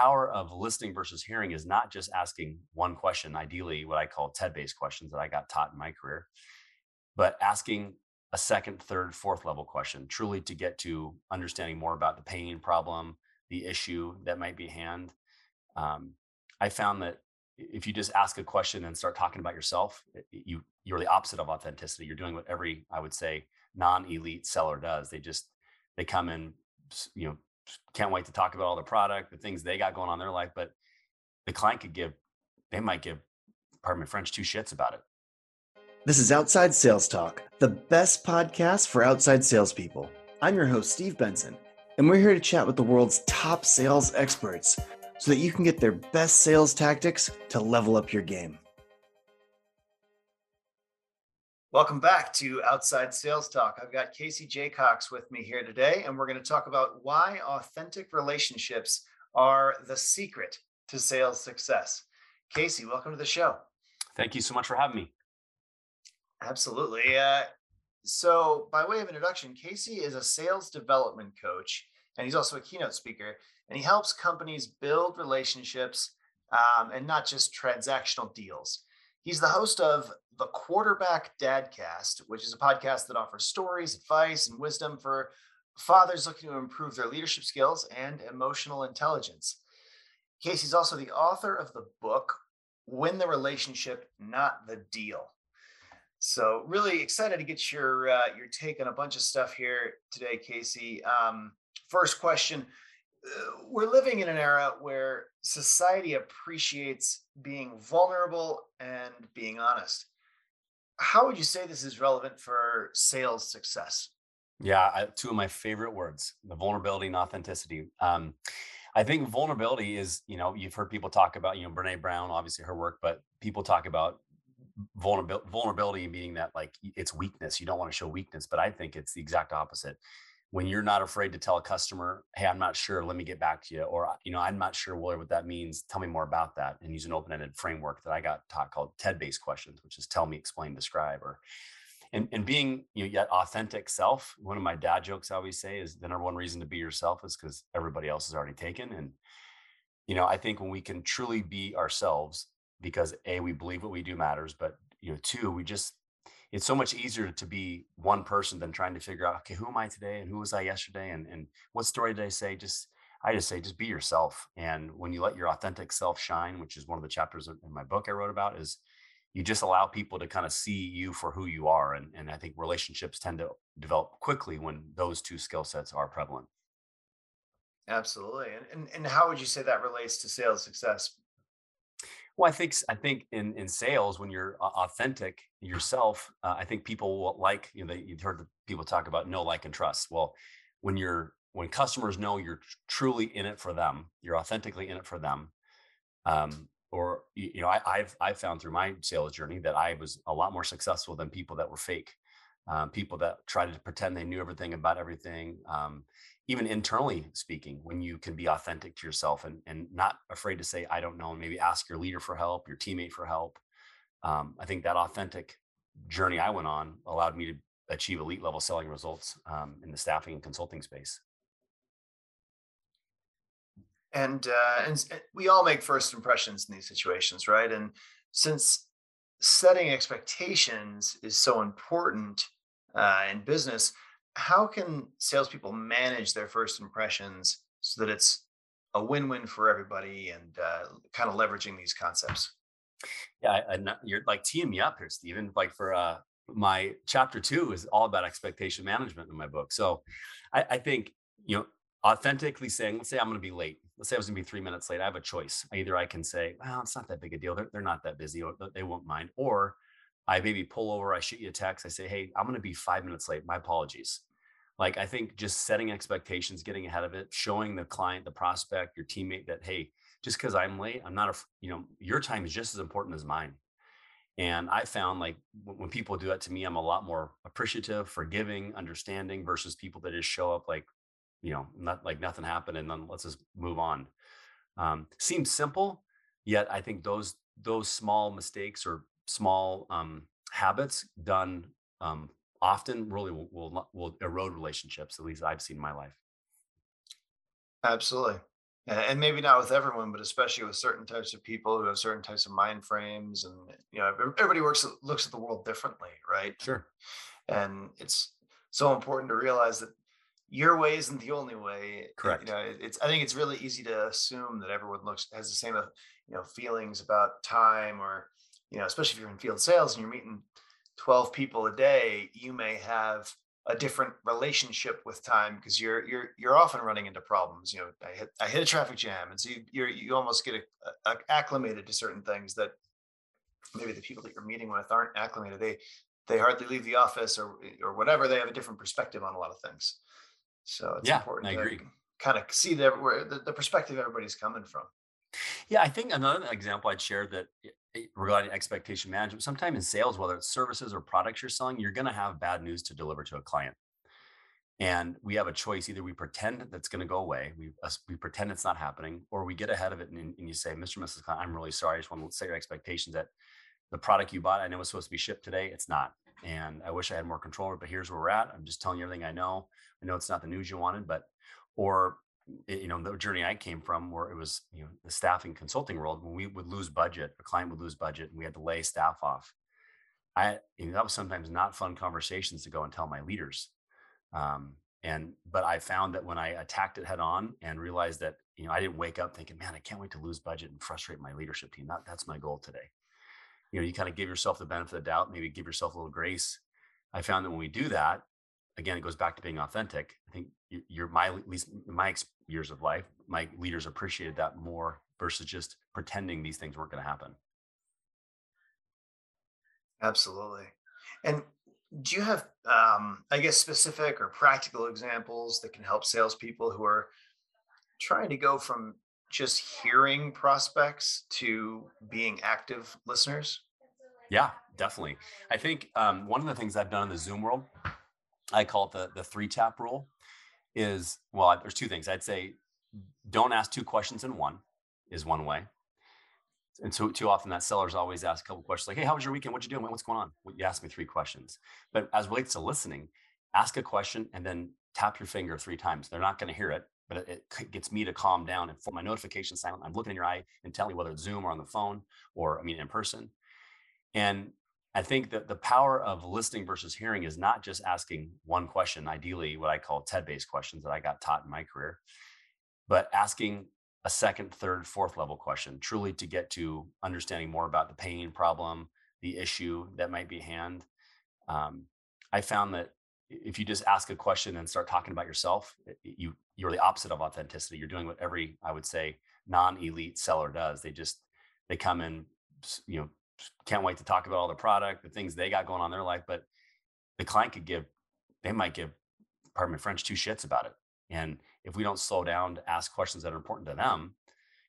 power of listening versus hearing is not just asking one question, ideally what I call TED-based questions that I got taught in my career, but asking a second, third, fourth level question, truly to get to understanding more about the pain problem, the issue that might be at hand. I found that if you just ask a question and start talking about yourself, you're the opposite of authenticity. You're doing what every, I would say, non-elite seller does. They come in, you know, can't wait to talk about all the product, the things they got going on in their life, but the client might give, pardon my French, two shits about it. This is Outside Sales Talk, the best podcast for outside salespeople. I'm your host, Steve Benson, and we're here to chat with the world's top sales experts so that you can get their best sales tactics to level up your game. Welcome back to Outside Sales Talk. I've got Casey Jaycox with me here today, and we're going to talk about why authentic relationships are the secret to sales success. Casey, welcome to the show. Thank you so much for having me. Absolutely. So by way of introduction, Casey is a sales development coach, and he's also a keynote speaker, and he helps companies build relationships and not just transactional deals. He's the host of The Quarterback Dadcast, which is a podcast that offers stories, advice, and wisdom for fathers looking to improve their leadership skills and emotional intelligence. Casey's also the author of the book, Win the Relationship, Not the Deal. So really excited to get your take on a bunch of stuff here today, Casey. First question, we're living in an era where society appreciates being vulnerable and being honest. How would you say this is relevant for sales success? Yeah, two of my favorite words, the vulnerability and authenticity. I think vulnerability is, you know, you've heard people talk about, you know, Brené Brown, obviously her work, but people talk about vulnerability being that like it's weakness. You don't want to show weakness, but I think it's the exact opposite. When you're not afraid to tell a customer, hey, I'm not sure, let me get back to you. Or, you know, I'm not sure, Willie, what that means. Tell me more about that. And use an open-ended framework that I got taught called TED-based questions, which is tell me, explain, describe. And being, you know, yet authentic self. One of my dad jokes I always say is the number one reason to be yourself is because everybody else is already taken. And, you know, I think when we can truly be ourselves, because A, we believe what we do matters, but, you know, two, it's so much easier to be one person than trying to figure out, okay, who am I today and who was I yesterday and what story did I say? I just say, be yourself. And when you let your authentic self shine, which is one of the chapters in my book I wrote about, is you just allow people to kind of see you for who you are. And I think relationships tend to develop quickly when those two skill sets are prevalent. Absolutely. And how would you say that relates to sales success? Well, I think in sales, when you're authentic yourself, I think people will like, you know, you've heard people talk about know, like, and trust. Well, when customers know you're truly in it for them, you're authentically in it for them. Or, you know, I've found through my sales journey that I was a lot more successful than people that were fake, people that tried to pretend they knew everything about everything. Even internally speaking, when you can be authentic to yourself and not afraid to say, I don't know, and maybe ask your leader for help, your teammate for help. I think that authentic journey I went on allowed me to achieve elite level selling results in the staffing and consulting space. And we all make first impressions in these situations, right? And since setting expectations is so important in business, how can salespeople manage their first impressions so that it's a win-win for everybody and kind of leveraging these concepts? Yeah, and you're like teeing me up here, Stephen. Like for my chapter 2 is all about expectation management in my book. So I think, you know, authentically saying, let's say I'm going to be late. Let's say I was going to be 3 minutes late. I have a choice. Either I can say, well, it's not that big a deal. They're not that busy. Or they won't mind. Or I maybe pull over, I shoot you a text, I say, hey, I'm going to be 5 minutes late. My apologies. Like, I think just setting expectations, getting ahead of it, showing the client, the prospect, your teammate that, hey, just because I'm late, I'm not, you know, your time is just as important as mine. And I found like when people do that to me, I'm a lot more appreciative, forgiving, understanding versus people that just show up like, you know, not like nothing happened and then let's just move on. Seems simple, yet I think those small mistakes or small habits done often really will erode relationships, at least I've seen in my life. Absolutely. And maybe not with everyone, but especially with certain types of people who have certain types of mind frames, and you know, everybody looks at the world differently, right? Sure. And it's so important to realize that your way isn't the only way. Correct. You know, I think it's really easy to assume that everyone has the same, you know, feelings about time, or you know, especially if you're in field sales and you're meeting 12 people a day, you may have a different relationship with time because you're often running into problems. You know, I hit a traffic jam, and so you almost get acclimated to certain things that maybe the people that you're meeting with aren't acclimated. They hardly leave the office or whatever. They have a different perspective on a lot of things. So it's important to kind of see the perspective everybody's coming from. Yeah, I think another example I'd share that regarding expectation management, sometimes in sales, whether it's services or products you're selling, you're going to have bad news to deliver to a client. And we have a choice. Either we pretend that's going to go away, we pretend it's not happening, or we get ahead of it and you say, Mr. and Mrs. Client, I'm really sorry. I just want to set your expectations that the product you bought, I know it's supposed to be shipped today. It's not. And I wish I had more control, but here's where we're at. I'm just telling you everything I know. I know it's not the news you wanted, or you know, the journey I came from where it was, you know, the staffing consulting world, when we would lose budget, a client would lose budget and we had to lay staff off. That was sometimes not fun conversations to go and tell my leaders. But I found that when I attacked it head on and realized that, you know, I didn't wake up thinking, man, I can't wait to lose budget and frustrate my leadership team. That's my goal today. You know, you kind of give yourself the benefit of the doubt, maybe give yourself a little grace. I found that when we do that, again, it goes back to being authentic. I think at least in my years of life, my leaders appreciated that more versus just pretending these things weren't going to happen. Absolutely. And do you have, I guess, specific or practical examples that can help salespeople who are trying to go from just hearing prospects to being active listeners? Yeah, definitely. I think one of the things I've done in the Zoom world, I call it the three tap rule, is, well, there's two things. I'd say don't ask two questions in one is one way. And so too often that sellers always ask a couple questions like, hey, how was your weekend? What you doing? What's going on? You asked me three questions. But as it relates to listening, ask a question and then tap your finger three times. They're not going to hear it, but it gets me to calm down and for my notification silent. I'm looking in your eye and telling you whether it's Zoom or on the phone or in person. And I think that the power of listening versus hearing is not just asking one question, ideally what I call TED-based questions that I got taught in my career, but asking a second, third, fourth level question, truly to get to understanding more about the pain problem, the issue that might be at hand. I found that if you just ask a question and start talking about yourself, you're the opposite of authenticity. You're doing what every, I would say, non-elite seller does. They come in, you know, can't wait to talk about all the product, the things they got going on in their life, but the client might give, pardon my French, two shits about it. And if we don't slow down to ask questions that are important to them,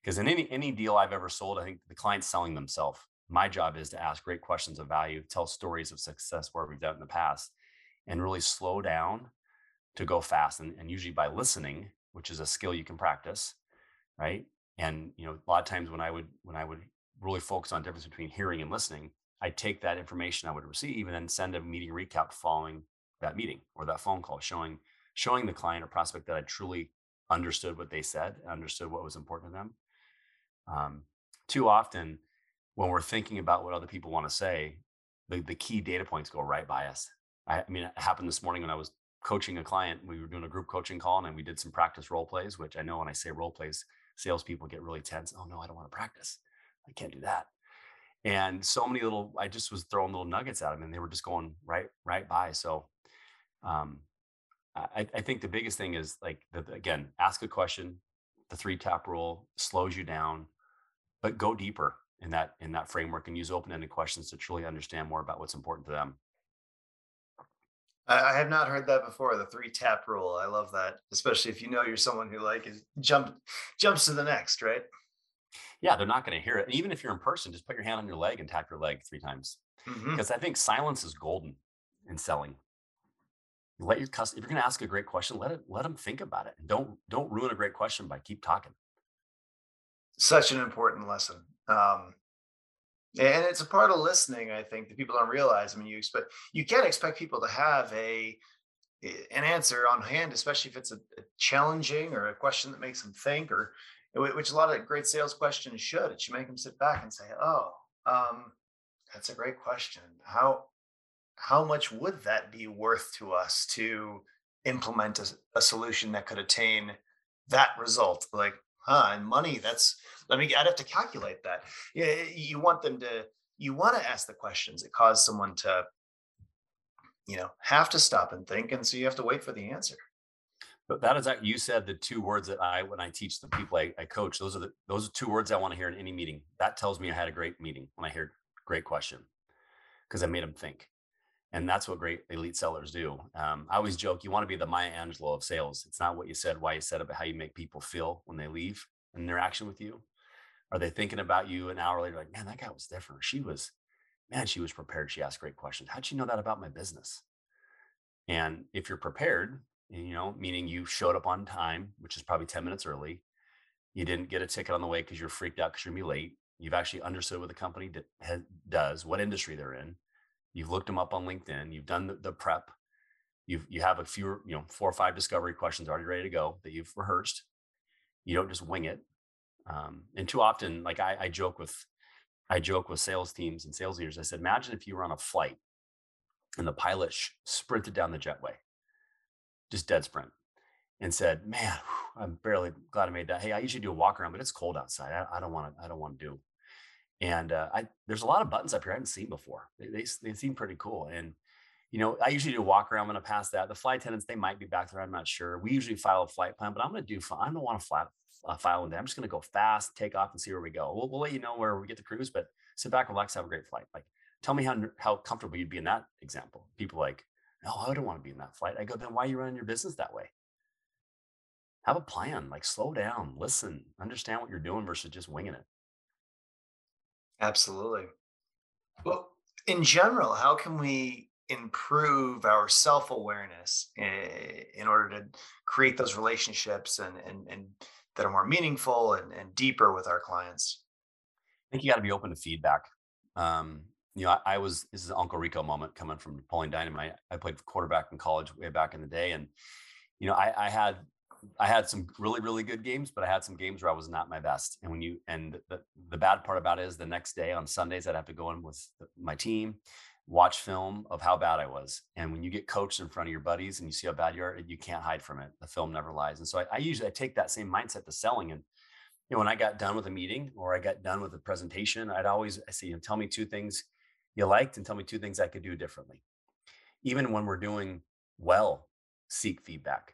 because in any deal I've ever sold, I think the client's selling themselves. My job is to ask great questions of value, tell stories of success where we've done it in the past, and really slow down to go fast. And usually by listening, which is a skill you can practice, right? And you know, a lot of times when I would really focus on the difference between hearing and listening, I take that information I would receive and then send a meeting recap following that meeting or that phone call, showing the client or prospect that I truly understood what they said, understood what was important to them. Too often, when we're thinking about what other people want to say, the key data points go right by us. I mean, it happened this morning when I was coaching a client. We were doing a group coaching call and we did some practice role plays, which I know when I say role plays, salespeople get really tense. Oh no, I don't want to practice. I can't do that. And so many I just was throwing little nuggets at them and they were just going right by. So I think the biggest thing is again, ask a question, the three tap rule slows you down, but go deeper in that framework and use open-ended questions to truly understand more about what's important to them. I have not heard that before, the three tap rule. I love that, especially if you know you're someone who jumps to the next, right? Yeah, they're not going to hear it. And even if you're in person, just put your hand on your leg and tap your leg three times. Mm-hmm. Because I think silence is golden in selling. Let your customer, if you're going to ask a great question, let them think about it. And don't ruin a great question by keep talking. Such an important lesson. And it's a part of listening, I think, that people don't realize. I mean, you can't expect people to have an answer on hand, especially if it's a challenging or a question that makes them think, or which a lot of great sales questions should. It should make them sit back and say, oh, that's a great question. How much would that be worth to us to implement a solution that could attain that result? Like, and money, I'd have to calculate that. Yeah, you want to ask the questions that cause someone to, have to stop and think. And so you have to wait for the answer. But that is, you said the two words that when I teach the people I coach, those are two words I want to hear in any meeting. That tells me I had a great meeting when I heard great question, because I made them think. And that's what great elite sellers do. I always joke, you want to be the Maya Angelou of sales. It's not what you said, why you said it, but how you make people feel when they leave an interaction with you. Are they thinking about you an hour later? Like, man, that guy was different. She was prepared. She asked great questions. How'd she know that about my business? And if you're prepared, meaning you showed up on time, which is probably 10 minutes early. You didn't get a ticket on the way because you're freaked out because you're going to be late. You've actually understood what the company does, what industry they're in. You've looked them up on LinkedIn. You've done the prep. You have a few, 4 or 5 discovery questions already ready to go that you've rehearsed. You don't just wing it. And too often, like I joke with sales teams and sales leaders. I said, imagine if you were on a flight and the pilot sprinted down the jetway, just dead sprint, and said, man, I'm barely glad I made that. Hey, I usually do a walk around, but it's cold outside. I don't want to do. And there's a lot of buttons up here I haven't seen before. They seem pretty cool. And, I usually do a walk around when I pass that. The flight attendants, they might be back there. I'm not sure. We usually file a flight plan, but I don't want to file one day. I'm just going to go fast, take off and see where we go. We'll let you know where we get the cruise, but sit back, relax, have a great flight. Like, tell me how comfortable you'd be in that example. People like, no, I don't want to be in that flight. I go, then why are you running your business that way? Have a plan, like slow down, listen, understand what you're doing versus just winging it. Absolutely. Well, in general, how can we improve our self-awareness in order to create those relationships and that are more meaningful and deeper with our clients? I think you got to be open to feedback. This is an Uncle Rico moment coming from Napoleon Dynamite. I played quarterback in college way back in the day. And, I had some really, really good games, but I had some games where I was not my best. And the bad part about it is the next day on Sundays, I'd have to go in with my team, watch film of how bad I was. And when you get coached in front of your buddies and you see how bad you are, you can't hide from it. The film never lies. And so I usually take that same mindset to selling. And, when I got done with a meeting or I got done with a presentation, I say, tell me 2 things you liked and tell me 2 things I could do differently. Even when we're doing well, seek feedback.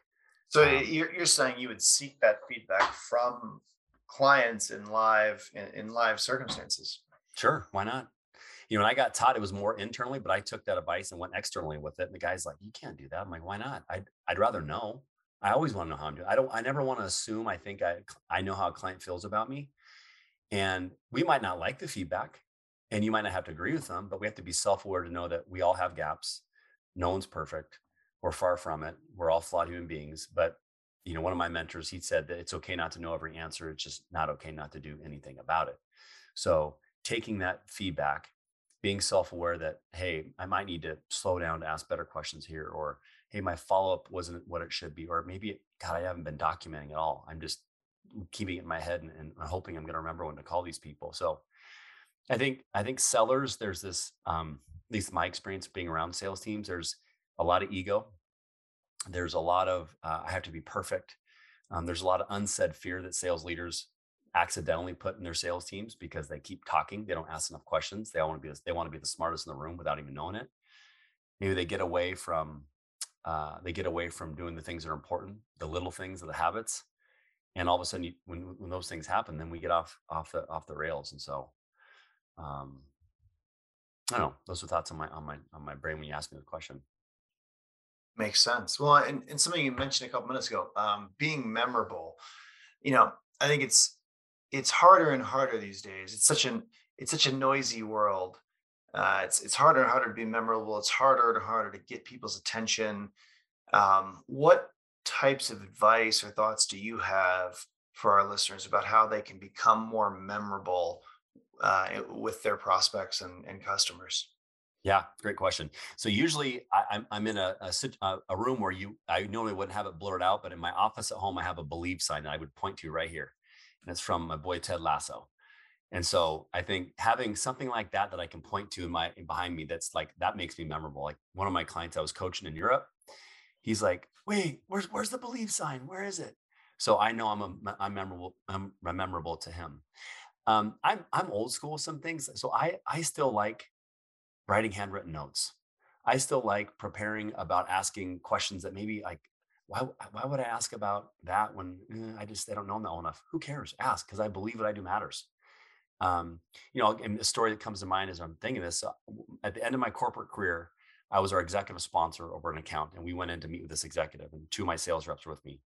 So you're saying you would seek that feedback from clients in live circumstances. Sure. Why not? When I got taught, it was more internally, but I took that advice and went externally with it. And the guy's like, you can't do that. I'm like, why not? I'd rather know. I always want to know how I'm doing. I never want to assume. I think I know how a client feels about me, and we might not like the feedback and you might not have to agree with them, but we have to be self-aware to know that we all have gaps. No one's perfect. We're far from it. We're all flawed human beings. But, one of my mentors, he said that it's okay not to know every answer. It's just not okay not to do anything about it. So taking that feedback, being self-aware that, hey, I might need to slow down to ask better questions here, or, hey, my follow-up wasn't what it should be, or maybe, God, I haven't been documenting at all. I'm just keeping it in my head and hoping I'm going to remember when to call these people. So I think sellers, there's this, at least my experience being around sales teams, there's a lot of ego. There's a lot of, I have to be perfect. There's a lot of unsaid fear that sales leaders accidentally put in their sales teams because they keep talking. They don't ask enough questions. They want to be the smartest in the room without even knowing it. Maybe they get away from, doing the things that are important, the little things, the habits. And all of a sudden when those things happen, then we get off the rails. And so, I don't know, those are thoughts on my brain when you asked me the question. Makes sense. Well, and something you mentioned a couple minutes ago, being memorable. I think it's harder and harder these days. It's such a noisy world. It's harder and harder to be memorable. It's harder and harder to get people's attention. What types of advice or thoughts do you have for our listeners about how they can become more memorable with their prospects and customers? Yeah, great question. So usually I'm in a room where I normally wouldn't have it blurred out, but in my office at home, I have a believe sign that I would point to right here. And it's from my boy, Ted Lasso. And so I think having something like that, that I can point to in my, behind me, that's like, that makes me memorable. Like one of my clients I was coaching in Europe, he's like, wait, where's the believe sign? Where is it? So I know I'm memorable to him. I'm old school with some things. So I still like writing handwritten notes. I still like preparing about asking questions that maybe like, why would I ask about that when I don't know that well enough? Who cares? Ask, because I believe what I do matters. And a story that comes to mind as I'm thinking this, at the end of my corporate career, I was our executive sponsor over an account, and we went in to meet with this executive, and two of my sales reps were with me.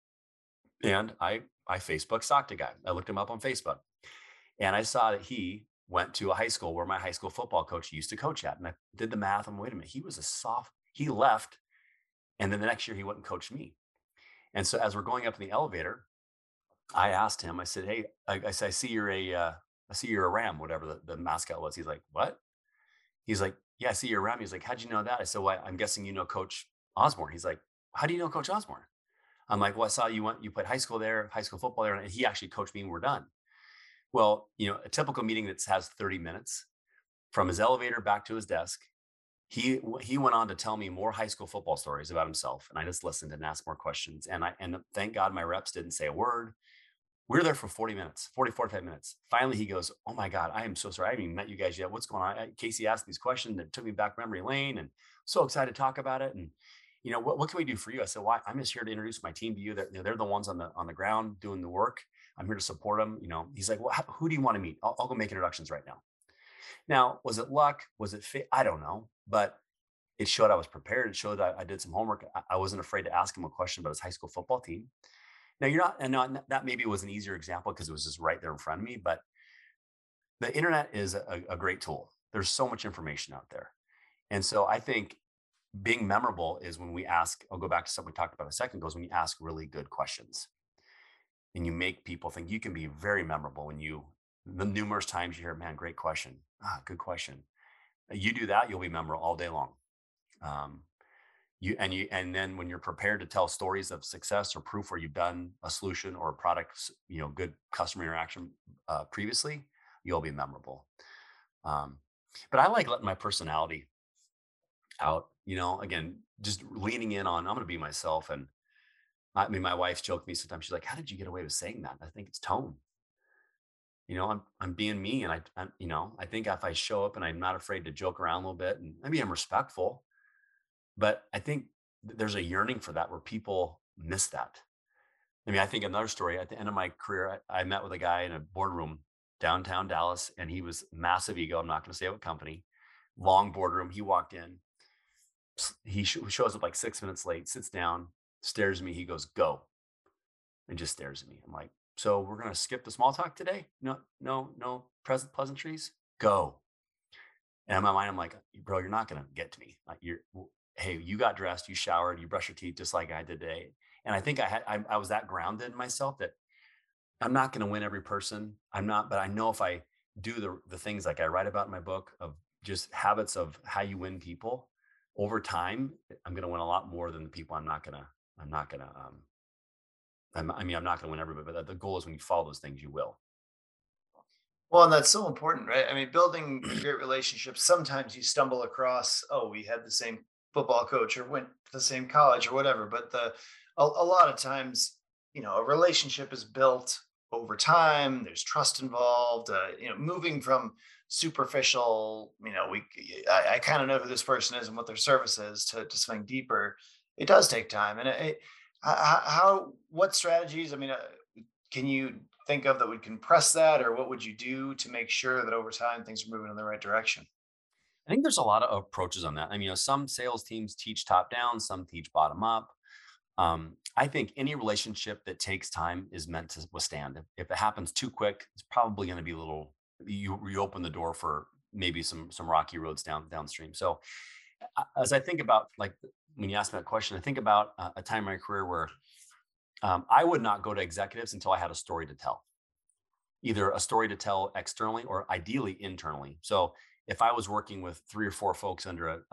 And I Facebook stalked a guy. I looked him up on Facebook, and I saw that he went to a high school where my high school football coach used to coach at. And I did the math. I'm, wait a minute, he left. And then the next year he went and coached me. And so as we're going up in the elevator, I asked him, I said, hey, I see you're a Ram, whatever the mascot was. He's like, what? He's like, yeah, I see you're a Ram. He's like, how'd you know that? I said, well, I'm guessing you know Coach Osborne. He's like, how do you know Coach Osborne? I'm like, well, I saw you played high school football there. And he actually coached me and we're done. Well, a typical meeting that has 30 minutes from his elevator back to his desk, he went on to tell me more high school football stories about himself. And I just listened and asked more questions. And thank God my reps didn't say a word. We were there for 45 minutes. Finally, he goes, oh my God, I am so sorry. I haven't even met you guys yet. What's going on? Casey asked these questions that took me back memory lane, and so excited to talk about it. And what can we do for you? I said, well, I'm just here to introduce my team to you. They're the ones on the ground doing the work. I'm here to support them. He's like, well, who do you want to meet? I'll go make introductions right now. Now, was it luck? Was it fit? I don't know, but it showed I was prepared. It showed that I did some homework. I wasn't afraid to ask him a question about his high school football team. Now that maybe was an easier example because it was just right there in front of me, but the internet is a great tool. There's so much information out there. And so I think being memorable is when we ask, I'll go back to something we talked about a second ago, is when you ask really good questions. And you make people think. You can be very memorable when the numerous times you hear, man, great question. Good question. You do that, you'll be memorable all day long. And then when you're prepared to tell stories of success or proof where you've done a solution or a product, good customer interaction previously, you'll be memorable. But I like letting my personality out, again, just leaning in on, I'm going to be myself. And I mean, my wife joked me sometimes. She's like, how did you get away with saying that? I think it's tone. I'm being me. And I think if I show up and I'm not afraid to joke around a little bit, and I mean, I'm respectful, but I think there's a yearning for that where people miss that. I mean, I think another story at the end of my career, I met with a guy in a boardroom downtown Dallas, and he was massive ego. I'm not going to say what company, long boardroom. He walked in, he shows up like 6 minutes late, sits down, stares at me. He goes, go, and just stares at me. I'm like, so we're going to skip the small talk today? No pleasantries, go. And in my mind, I'm like, bro, you're not going to get to me. Like, hey, you got dressed, you showered, you brushed your teeth just like I did today. And I think I was that grounded in myself that I'm not going to win every person. I'm not, but I know if I do the things like I write about in my book of just habits of how you win people over time, I'm going to win a lot more than the people I'm not going to win everybody, but the goal is when you follow those things, you will. Well, and that's so important, right? I mean, building great relationships, sometimes you stumble across, oh, we had the same football coach or went to the same college or whatever. But a lot of times, a relationship is built over time. There's trust involved, moving from superficial, I kind of know who this person is and what their service is to something deeper. It does take time. And what strategies, I mean, can you think of that would compress that, or what would you do to make sure that over time things are moving in the right direction? I think there's a lot of approaches on that. I mean, some sales teams teach top down, some teach bottom up. I think any relationship that takes time is meant to withstand. If it happens too quick, it's probably going to be a little, you reopen the door for maybe some rocky roads downstream. So as I think about, like, when you ask me that question, I think about a time in my career where I would not go to executives until I had a story to tell, either a story to tell externally or ideally internally. So if I was working with 3 or 4 folks under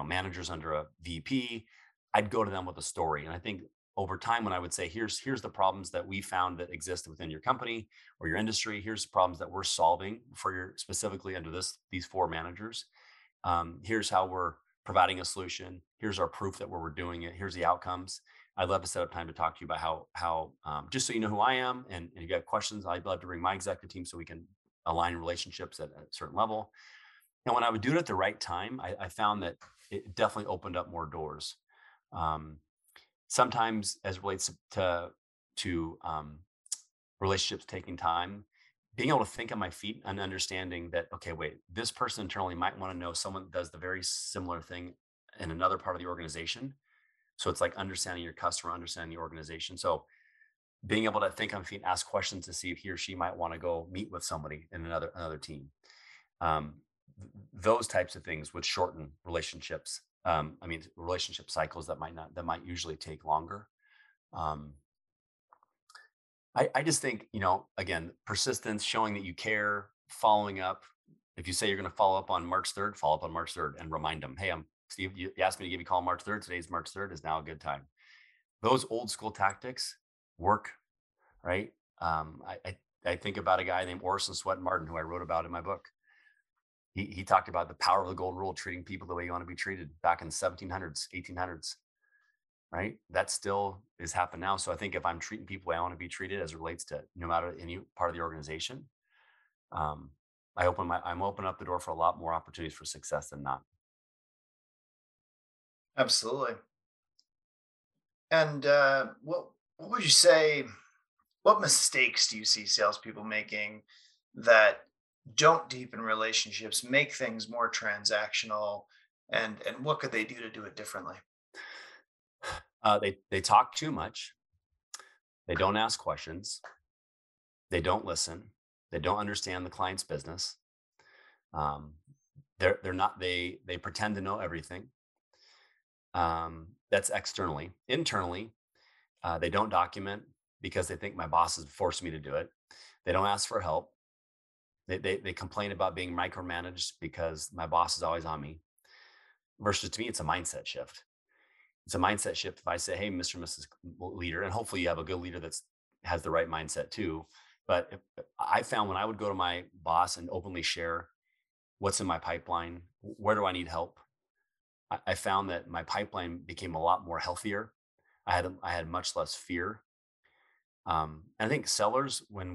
managers, under a VP, I'd go to them with a story. And I think over time when I would say, here's the problems that we found that exist within your company or your industry. Here's the problems that we're solving for your, specifically under these four managers. Here's how we're providing a solution. Here's our proof that we're doing it. Here's the outcomes. I'd love to set up time to talk to you about how just so you know who I am, and if you have questions, I'd love to bring my executive team so we can align relationships at a certain level. And when I would do it at the right time, I found that it definitely opened up more doors. Sometimes as relates to relationships taking time, being able to think on my feet and understanding that, okay, wait, this person internally might want to know someone that does the very similar thing in another part of the organization. So it's like understanding your customer, understanding the organization. So being able to think on feet, ask questions to see if he or she might want to go meet with somebody in another team. Those types of things would shorten relationships. Relationship cycles that might usually take longer. I just think, again, persistence, showing that you care, following up. If you say you're going to follow up on March 3rd, follow up on March 3rd and remind them, hey, I'm Steve, you asked me to give you a call March 3rd. Today's March 3rd is now a good time. Those old school tactics work, right? I think about a guy named Orison Swett Marden, who I wrote about in my book. He talked about the power of the golden rule, treating people the way you want to be treated back in the 1700s, 1800s, right? That still is happening now. So I think if I'm treating people the way I want to be treated as it relates to no matter any part of the organization, I'm opening up the door for a lot more opportunities for success than not. Absolutely. And what would you say, what mistakes do you see salespeople making that don't deepen relationships, make things more transactional, and what could they do to do it differently? They talk too much. They don't ask questions. They don't listen. They don't understand the client's business. They pretend to know everything. That's externally. Internally, they don't document because they think my boss has forced me to do it. They don't ask for help. They complain about being micromanaged because my boss is always on me. Versus to me, it's a mindset shift. It's a mindset shift. If I say, hey, Mr. and Mrs. Leader, and hopefully you have a good leader that has the right mindset too. But I found when I would go to my boss and openly share what's in my pipeline, where do I need help? I found that my pipeline became a lot more healthier. I had much less fear. And I think sellers, when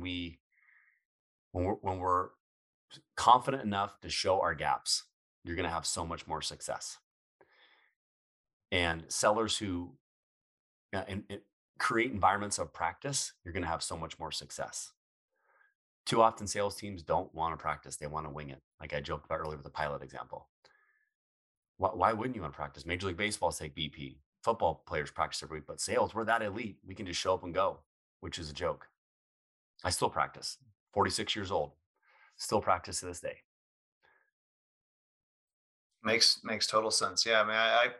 we're confident enough to show our gaps, you're going to have so much more success. And sellers who create environments of practice, you're going to have so much more success. Too often sales teams don't want to practice. They want to wing it. Like I joked about earlier with the pilot example. Why wouldn't you want to practice? Major League Baseball, take BP. Football players practice every week, but sales, we're that elite. We can just show up and go, which is a joke. I still practice. 46 years old, still practice to this day. Makes total sense. Yeah, I mean,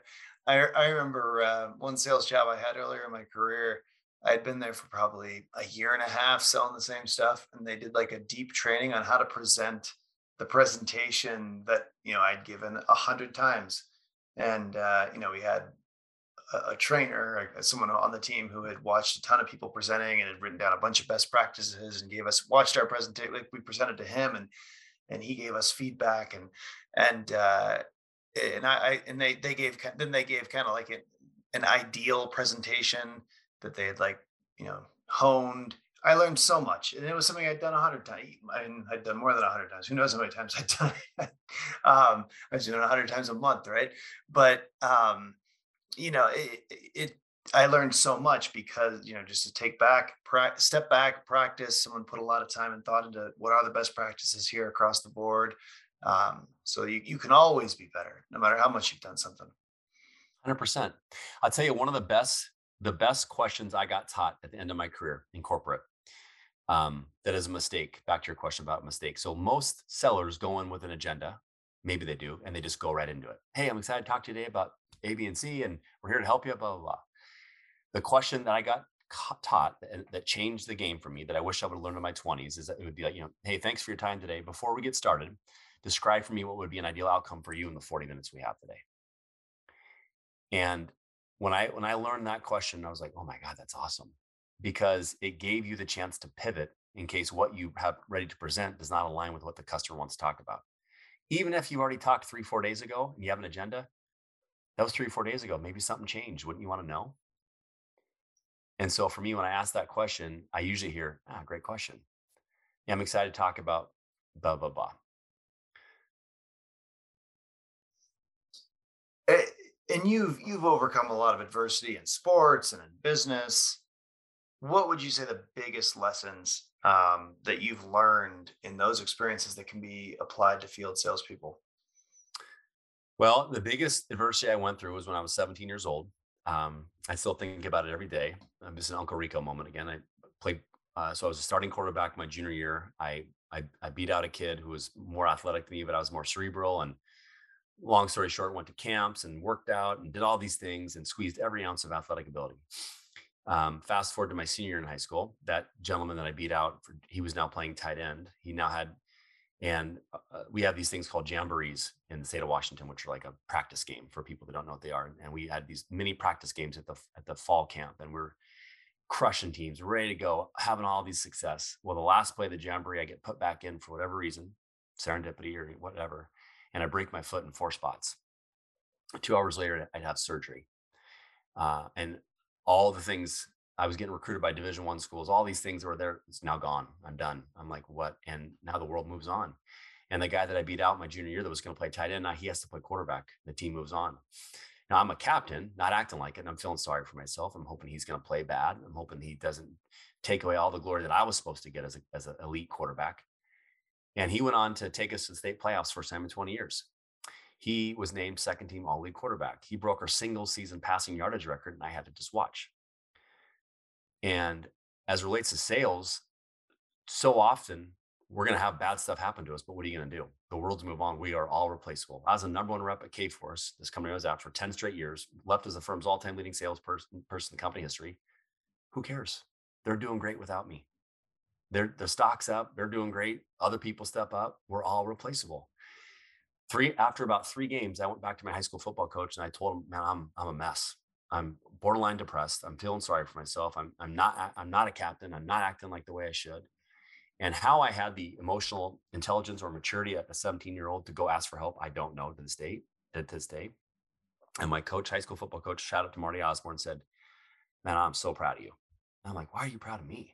I remember one sales job I had earlier in my career. I'd been there for probably a year and a half selling the same stuff, and they did like a deep training on how to present the presentation that I'd given 100 times, and we had a trainer, someone on the team who had watched a ton of people presenting and had written down a bunch of best practices and watched our presentation. Like we presented to him and he gave us feedback and they gave kind of like an ideal presentation that they had honed. I learned so much, and it was something I'd done 100 times. I mean, I'd done more than 100 times. Who knows how many times I'd done it? I was doing 100 times a month. Right. But, I learned so much because, just to step back, practice. Someone put a lot of time and thought into what are the best practices here across the board. So you can always be better, no matter how much you've done something. 100%. I'll tell you, one of the best questions I got taught at the end of my career in corporate, that is a mistake. Back to your question about mistakes. So most sellers go in with an agenda. Maybe they do, and they just go right into it. Hey, I'm excited to talk to you today about A, B, and C, and we're here to help you, blah, blah, blah. The question that I got taught that changed the game for me, that I wish I would have learned in my 20s, is that it would be like, hey, thanks for your time today. Before we get started, describe for me what would be an ideal outcome for you in the 40 minutes we have today. And When I learned that question, I was like, oh my God, that's awesome. Because it gave you the chance to pivot in case what you have ready to present does not align with what the customer wants to talk about. Even if you've already talked 3-4 days ago and you have an agenda, that was 3 or 4 days ago. Maybe something changed. Wouldn't you want to know? And so for me, when I ask that question, I usually hear, great question. Yeah, I'm excited to talk about blah, blah, blah. And you've overcome a lot of adversity in sports and in business. What would you say the biggest lessons that you've learned in those experiences that can be applied to field salespeople? Well, the biggest adversity I went through was when I was 17 years old. I still think about it every day. This is an Uncle Rico moment again. I played, so I was a starting quarterback my junior year. I beat out a kid who was more athletic than me, but I was more cerebral. And long story short, went to camps and worked out and did all these things and squeezed every ounce of athletic ability. Fast forward to my senior year in high school, that gentleman that I beat out, he was now playing tight end. He now had, and we have these things called jamborees in the state of Washington, which are like a practice game for people that don't know what they are. And we had these mini practice games at the fall camp, and we're crushing teams, ready to go, having all these success. Well, the last play of the jamboree, I get put back in for whatever reason, serendipity or whatever, and I break my foot in 4 spots. 2 hours later, I'd have surgery, and all the things I was getting recruited by Division I schools, all these things that were there, it's now gone. I'm done. I'm like, what? And now the world moves on. And the guy that I beat out my junior year that was going to play tight end, now he has to play quarterback. The team moves on. Now I'm a captain, not acting like it. And I'm feeling sorry for myself. I'm hoping he's going to play bad. I'm hoping he doesn't take away all the glory that I was supposed to get as an elite quarterback. And he went on to take us to the state playoffs, first time in 20 years. He was named second team all-league quarterback. He broke our single season passing yardage record, and I had to just watch. And as it relates to sales, so often we're going to have bad stuff happen to us, but what are you going to do? The world's move on. We are all replaceable. I was a number 1 rep at K-Force, this company I was at for 10 straight years, left as the firm's all-time leading salesperson in company history. Who cares? They're doing great without me. Their stock's up. They're doing great. Other people step up. We're all replaceable. After about 3 games, I went back to my high school football coach and I told him, man, I'm a mess. I'm borderline depressed. I'm feeling sorry for myself. I'm not a captain. I'm not acting like the way I should. And how I had the emotional intelligence or maturity at a 17-year-old to go ask for help, I don't know to this day. And my coach, high school football coach, shout out to Marty Osborne, said, man, I'm so proud of you. And I'm like, why are you proud of me?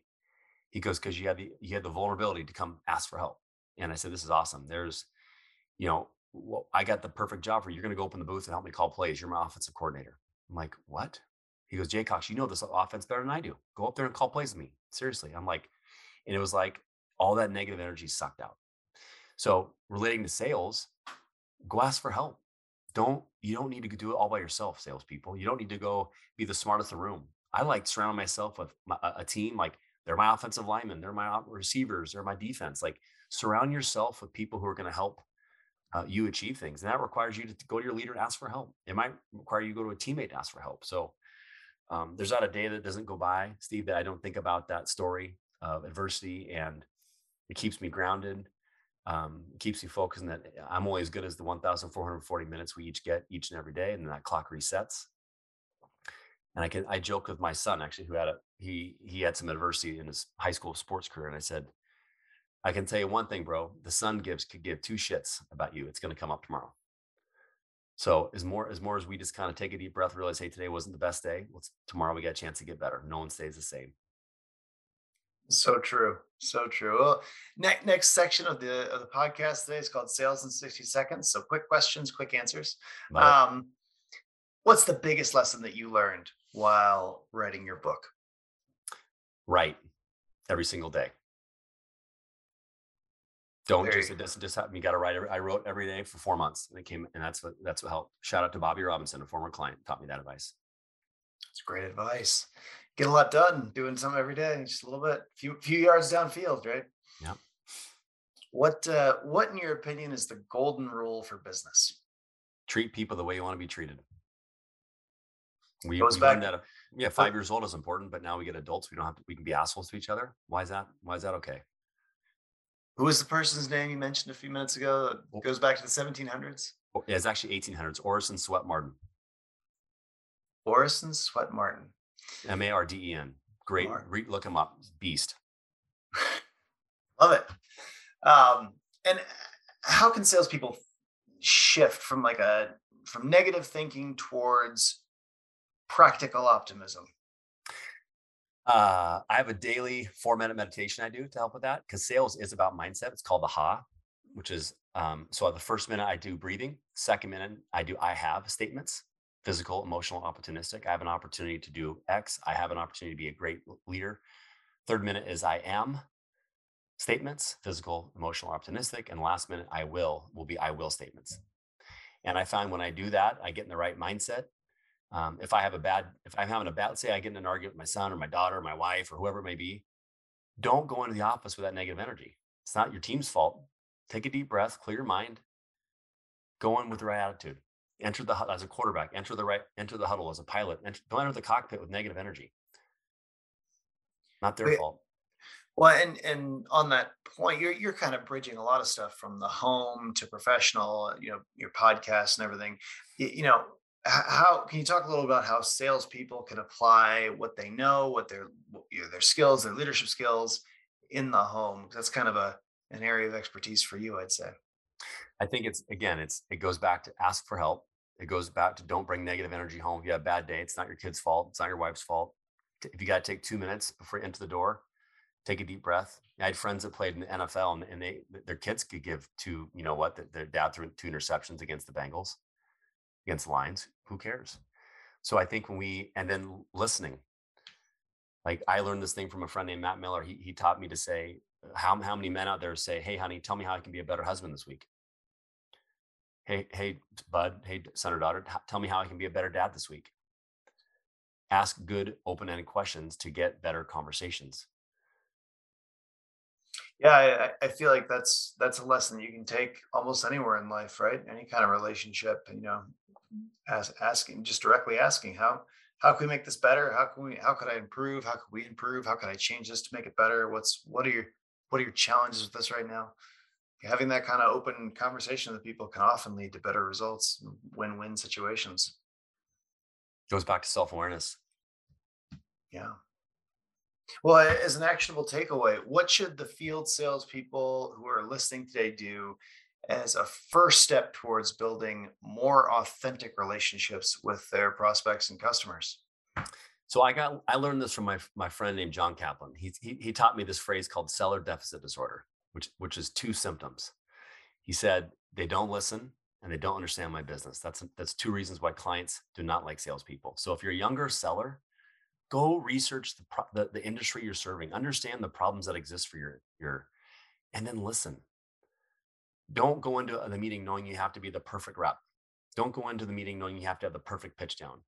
He goes, because you had the vulnerability to come ask for help. And I said, this is awesome. I got the perfect job for you. You're going to go open the booth and help me call plays. You're my offensive coordinator. I'm like, what? He goes, Jaycox, you know this offense better than I do. Go up there and call plays with me. Seriously. I'm like, and it was like all that negative energy sucked out. So relating to sales, go ask for help. You don't need to do it all by yourself, salespeople. You don't need to go be the smartest in the room. I like surrounding myself with a team. Like they're my offensive linemen. They're my receivers. They're my defense. Like surround yourself with people who are going to help you achieve things. And that requires you to go to your leader and ask for help. It might require you to go to a teammate and ask for help. So there's not a day that doesn't go by, Steve, that I don't think about that story of adversity, and it keeps me grounded. It keeps me focused, and that I'm only as good as the 1,440 minutes we each get each and every day. And then that clock resets. And I joke with my son actually, who had he had some adversity in his high school sports career. And I said, I can tell you one thing, bro, the sun could give 2 shits about you. It's going to come up tomorrow. So as we just kind of take a deep breath, realize, hey, today wasn't the best day. Tomorrow we got a chance to get better. No one stays the same. So true. So true. Well, next section of the podcast today is called Sales in 60 Seconds. So quick questions, quick answers. What's the biggest lesson that you learned while writing your book? Right. Every single day. You got to write. I wrote every day for 4 months, and it came, and that's what helped. Shout out to Bobby Robinson, a former client, taught me that advice. That's great advice. Get a lot done, doing something every day, just a little bit, few yards downfield, right? Yeah. What in your opinion is the golden rule for business? Treat people the way you want to be treated. We learned that. Yeah, 5 years old is important, but now we get adults. We can be assholes to each other. Why is that okay? Who was the person's name you mentioned a few minutes ago that goes back to the 1700s? Yeah, it's actually 1800s. Orison Swett Marden. Orison Swett Marden. M-A-R-D-E-N. Great. Look him up. Beast. Love it. And how can salespeople shift from from negative thinking towards practical optimism? I have a daily 4-minute meditation I do to help with that, because sales is about mindset. It's called the Ha, which is, so the first minute I do breathing, second minute I do I have statements, physical, emotional, opportunistic. I have an opportunity to do X. I have an opportunity to be a great leader. Third minute is I am statements, physical, emotional, opportunistic. And last minute, I will be I will statements. And I find when I do that, I get in the right mindset. If I'm having a bad, say I get in an argument with my son or my daughter, or my wife or whoever it may be, don't go into the office with that negative energy. It's not your team's fault. Take a deep breath, clear your mind, go in with the right attitude, enter the huddle as a quarterback, enter the huddle as a pilot, don't enter the cockpit with negative energy. Not their fault. Well, and on that point, you're kind of bridging a lot of stuff from the home to professional, your podcast and everything. How can you talk a little about how salespeople can apply what they know, what their skills, their leadership skills in the home? That's kind of an area of expertise for you, I'd say. I think it goes back to ask for help. It goes back to don't bring negative energy home. If you have a bad day, it's not your kid's fault. It's not your wife's fault. If you got to take 2 minutes before you enter the door, take a deep breath. I had friends that played in the NFL and their kids could give two, their dad threw 2 interceptions against the Bengals. Against lines, who cares? So I think then listening, like I learned this thing from a friend named Matt Miller. He taught me to say, how many men out there say, hey, honey, tell me how I can be a better husband this week. Hey, bud, hey, son or daughter, tell me how I can be a better dad this week. Ask good open-ended questions to get better conversations. Yeah, I feel like that's a lesson you can take almost anywhere in life, right? Any kind of relationship, asking, just directly asking, how can we make this better? How could I improve? How could we improve? How could I change this to make it better? What are your challenges with this right now? Having that kind of open conversation with people can often lead to better results, win-win situations. Goes back to self-awareness. Yeah. Well, as an actionable takeaway, what should the field salespeople who are listening today do as a first step towards building more authentic relationships with their prospects and customers? So I learned this from my friend named John Kaplan. He taught me this phrase called seller deficit disorder, which is 2 symptoms. He said, they don't listen and they don't understand my business. That's 2 reasons why clients do not like salespeople. So if you're a younger seller, go research the industry you're serving, understand the problems that exist for your, and then listen. Don't go into the meeting knowing you have to be the perfect rep. Don't go into the meeting knowing you have to have the perfect pitch down.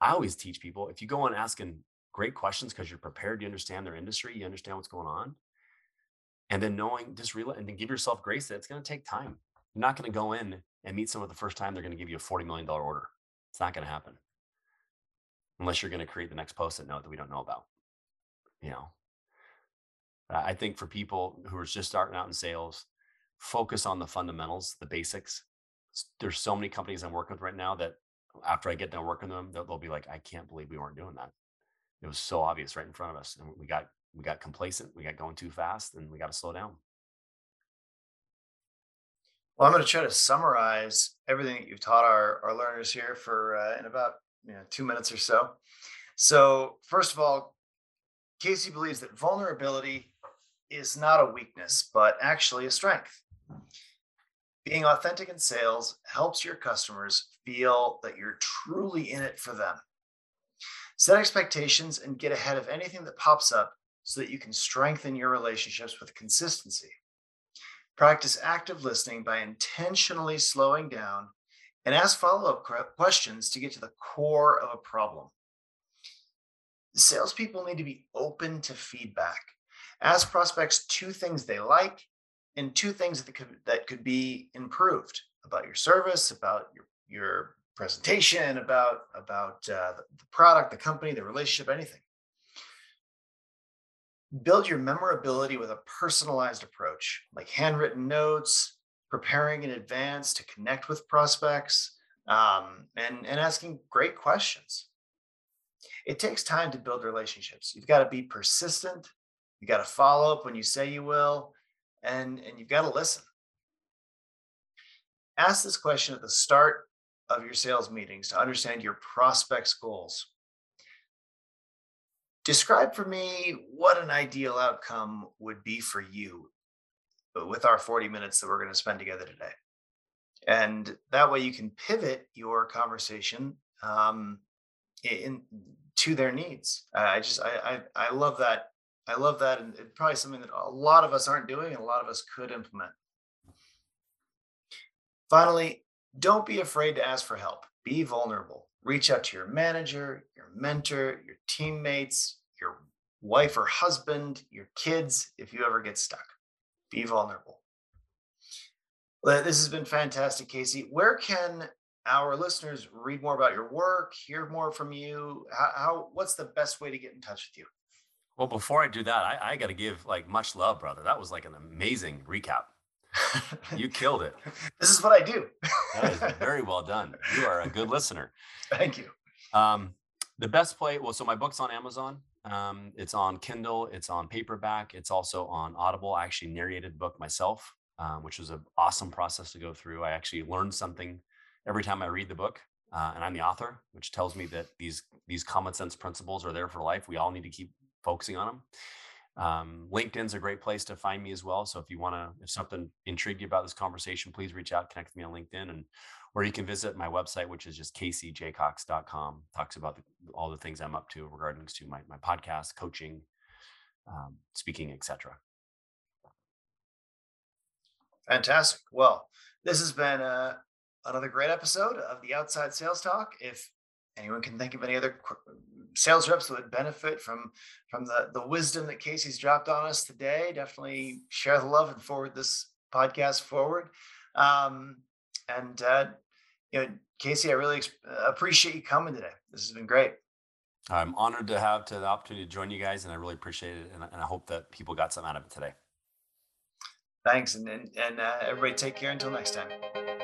I always teach people, if you go on asking great questions because you're prepared, you understand their industry, you understand what's going on, and then and then give yourself grace that it's going to take time. You're not going to go in and meet someone the first time they're going to give you a $40 million order. It's not going to happen. Unless you're going to create the next post-it note that we don't know about, I think for people who are just starting out in sales, focus on the fundamentals, the basics. There's so many companies I'm working with right now that after I get done working with them, they'll be like, I can't believe we weren't doing that. It was so obvious right in front of us. And we got complacent, we got going too fast, and we got to slow down. Well, I'm going to try to summarize everything that you've taught our learners here for in about 2 minutes or so. So first of all, Casey believes that vulnerability is not a weakness, but actually a strength. Being authentic in sales helps your customers feel that you're truly in it for them. Set expectations and get ahead of anything that pops up so that you can strengthen your relationships with consistency. Practice active listening by intentionally slowing down and ask follow-up questions to get to the core of a problem. Salespeople need to be open to feedback. Ask prospects 2 things they like and 2 things that could be improved about your service, about your presentation, about the product, the company, the relationship, anything. Build your memorability with a personalized approach, like handwritten notes, preparing in advance to connect with prospects, and asking great questions. It takes time to build relationships. You've got to be persistent. You got to follow up when you say you will, and you've got to listen. Ask this question at the start of your sales meetings to understand your prospects' goals. Describe for me what an ideal outcome would be for you with our 40 minutes that we're going to spend together today. And that way you can pivot your conversation to their needs. I love that. I love that. And it's probably something that a lot of us aren't doing and a lot of us could implement. Finally, don't be afraid to ask for help. Be vulnerable. Reach out to your manager, your mentor, your teammates, your wife or husband, your kids, if you ever get stuck. Be vulnerable. Well, this has been fantastic, Casey. Where can our listeners read more about your work, hear more from you? What's the best way to get in touch with you? Well, before I do that, I got to give much love, brother. That was an amazing recap. You killed it. This is what I do. That is very well done. You are a good listener. Thank you. The best play. Well, so my book's on Amazon. It's on Kindle. It's on paperback. It's also on Audible. I actually narrated the book myself, which was an awesome process to go through. I actually learned something every time I read the book, and I'm the author, which tells me that these common sense principles are there for life. We all need to keep focusing on them. LinkedIn's a great place to find me as well. So if something intrigued you about this conversation, please reach out, connect with me on LinkedIn, or you can visit my website, which is just caseyjaycox.com. Talks about all the things I'm up to regarding to my podcast, coaching, speaking, etc. Fantastic. Well, this has been another great episode of the Outside Sales Talk. If anyone can think of any other sales reps that would benefit from the wisdom that Casey's dropped on us today, definitely share the love and forward this podcast forward. Casey, I really appreciate you coming today. This has been great. I'm honored to have the opportunity to join you guys, and I really appreciate it. And I hope that people got something out of it today. Thanks. And everybody take care until next time.